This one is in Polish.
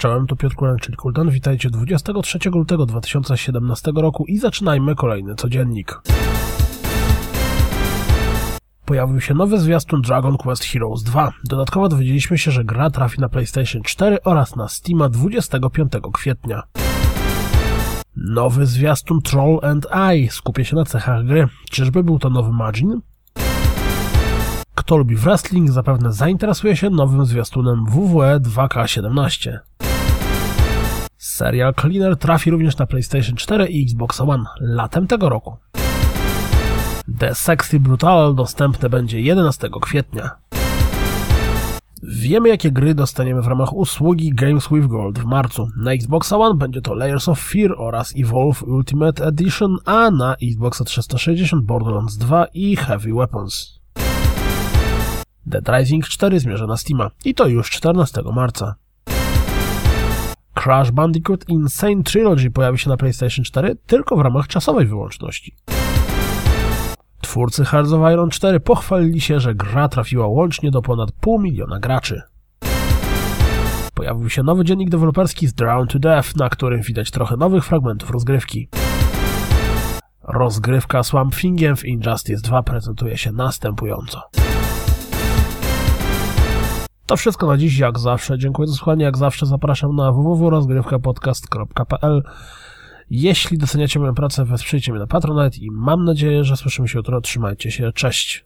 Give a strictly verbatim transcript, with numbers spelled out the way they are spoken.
czołem, to Piotr Kurenczyk-Ulton. Witajcie dwudziestego trzeciego lutego dwa tysiące siedemnastego roku i zaczynajmy kolejny codziennik. Pojawił się nowy zwiastun Dragon Quest Heroes dwa. Dodatkowo dowiedzieliśmy się, że gra trafi na PlayStation cztery oraz na Steama dwudziestego piątego kwietnia. Nowy zwiastun Troll and I skupia się na cechach gry. Czyżby był to nowy Majin? Kto lubi wrestling, zapewne zainteresuje się nowym zwiastunem W W E dwa K siedemnaście. Serial Cleaner trafi również na PlayStation cztery i Xbox One latem tego roku. The Sexy Brutal dostępne będzie jedenastego kwietnia. Wiemy, jakie gry dostaniemy w ramach usługi Games With Gold w marcu. Na Xbox One będzie to Layers of Fear oraz Evolve Ultimate Edition, a na Xbox trzysta sześćdziesiąt Borderlands dwa i Heavy Weapons. Dead Rising cztery zmierza na Steama i to już czternastego marca. Crash Bandicoot Insane Trilogy pojawi się na PlayStation cztery tylko w ramach czasowej wyłączności. Twórcy Hearts of Iron cztery pochwalili się, że gra trafiła łącznie do ponad pół miliona graczy. Pojawił się nowy dziennik deweloperski z Drown to Death, na którym widać trochę nowych fragmentów rozgrywki. Rozgrywka Swamp Thingiem w Injustice dwa prezentuje się następująco. To wszystko na dziś, jak zawsze. Dziękuję za słuchanie, jak zawsze zapraszam na w w w kropka rozgrywkapodcast kropka p l. Jeśli doceniacie moją pracę, wesprzyjcie mnie na Patronite i mam nadzieję, że słyszymy się jutro. Trzymajcie się, cześć!